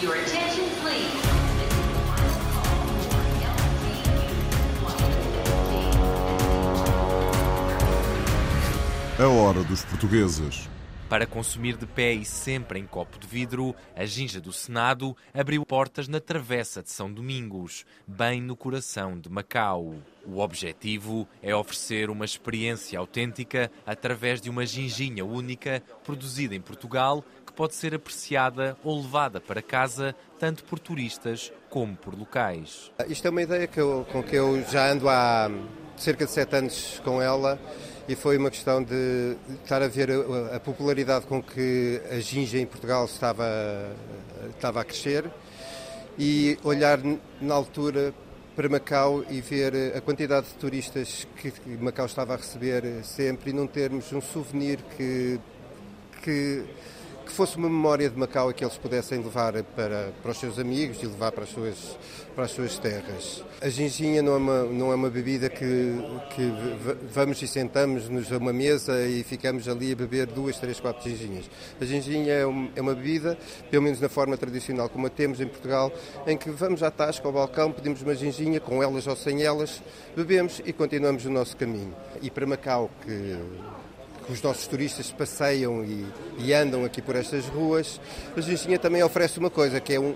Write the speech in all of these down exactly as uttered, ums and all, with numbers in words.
Your attention, please. A hora dos portugueses. Para consumir de pé e sempre em copo de vidro, a Ginja do Senado abriu portas na Travessa de São Domingos, bem no coração de Macau. O objetivo é oferecer uma experiência autêntica através de uma ginjinha única produzida em Portugal, que pode ser apreciada ou levada para casa tanto por turistas como por locais. Isto é uma ideia que eu, com que eu já ando há cerca de sete anos com ela. E foi uma questão de estar a ver a popularidade com que a ginja em Portugal estava, estava a crescer e olhar na altura para Macau e ver a quantidade de turistas que Macau estava a receber sempre e não termos um souvenir que, que, que fosse uma memória de Macau e que eles pudessem levar para, para os seus amigos e levar para as suas, para as suas terras. A ginjinha não é uma, não é uma bebida que, que vamos e sentamos-nos a uma mesa e ficamos ali a beber duas, três, quatro ginjinhas. A ginjinha é uma, é uma bebida, pelo menos na forma tradicional como a temos em Portugal, em que vamos à tasca, ao balcão, pedimos uma ginjinha, com elas ou sem elas, bebemos e continuamos o nosso caminho. E para Macau, que... os nossos turistas passeiam e, e andam aqui por estas ruas, a ginjinha também oferece uma coisa, que é um,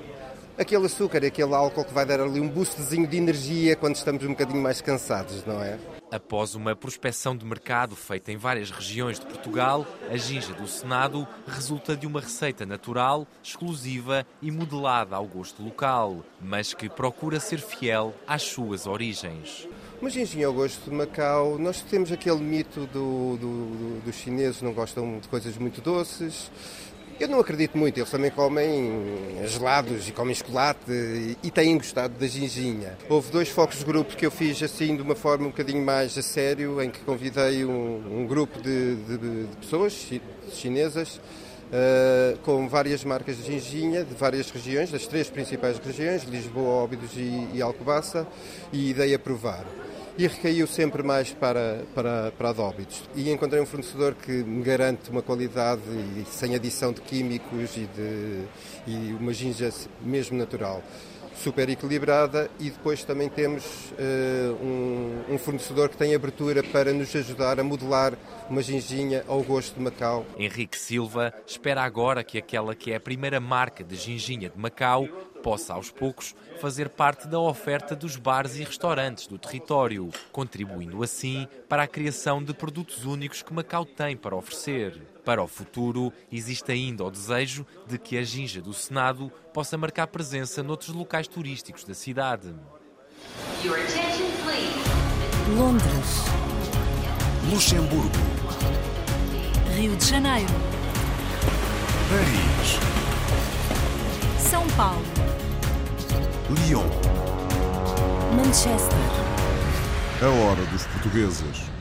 aquele açúcar, aquele álcool que vai dar ali um boostzinho de energia quando estamos um bocadinho mais cansados, não é? Após uma prospecção de mercado feita em várias regiões de Portugal, a ginja do Senado resulta de uma receita natural, exclusiva e modelada ao gosto local, mas que procura ser fiel às suas origens. Uma ginjinha ao gosto de Macau, nós temos aquele mito do, do, do, dos chineses não gostam de coisas muito doces. Eu não acredito muito, eles também comem gelados e comem chocolate e, e têm gostado da ginjinha. Houve dois focos grupos que eu fiz assim de uma forma um bocadinho mais a sério, em que convidei um, um grupo de, de, de pessoas chinesas uh, com várias marcas de ginjinha de várias regiões, das três principais regiões, Lisboa, Óbidos e, e Alcobaça, e dei a provar. E recaiu sempre mais para, para, para a de Óbidos. E encontrei um fornecedor que me garante uma qualidade e sem adição de químicos e, de, e uma ginja mesmo natural, super equilibrada. E depois também temos uh, um, um fornecedor que tem abertura para nos ajudar a modelar uma ginjinha ao gosto de Macau. Henrique Silva espera agora que aquela que é a primeira marca de ginjinha de Macau possa, aos poucos, fazer parte da oferta dos bares e restaurantes do território, contribuindo assim para a criação de produtos únicos que Macau tem para oferecer. Para o futuro, existe ainda o desejo de que a ginja do Senado possa marcar presença noutros locais turísticos da cidade. Londres, Luxemburgo, Rio de Janeiro, Paris, São Paulo, Lyon, Manchester. A hora dos portugueses.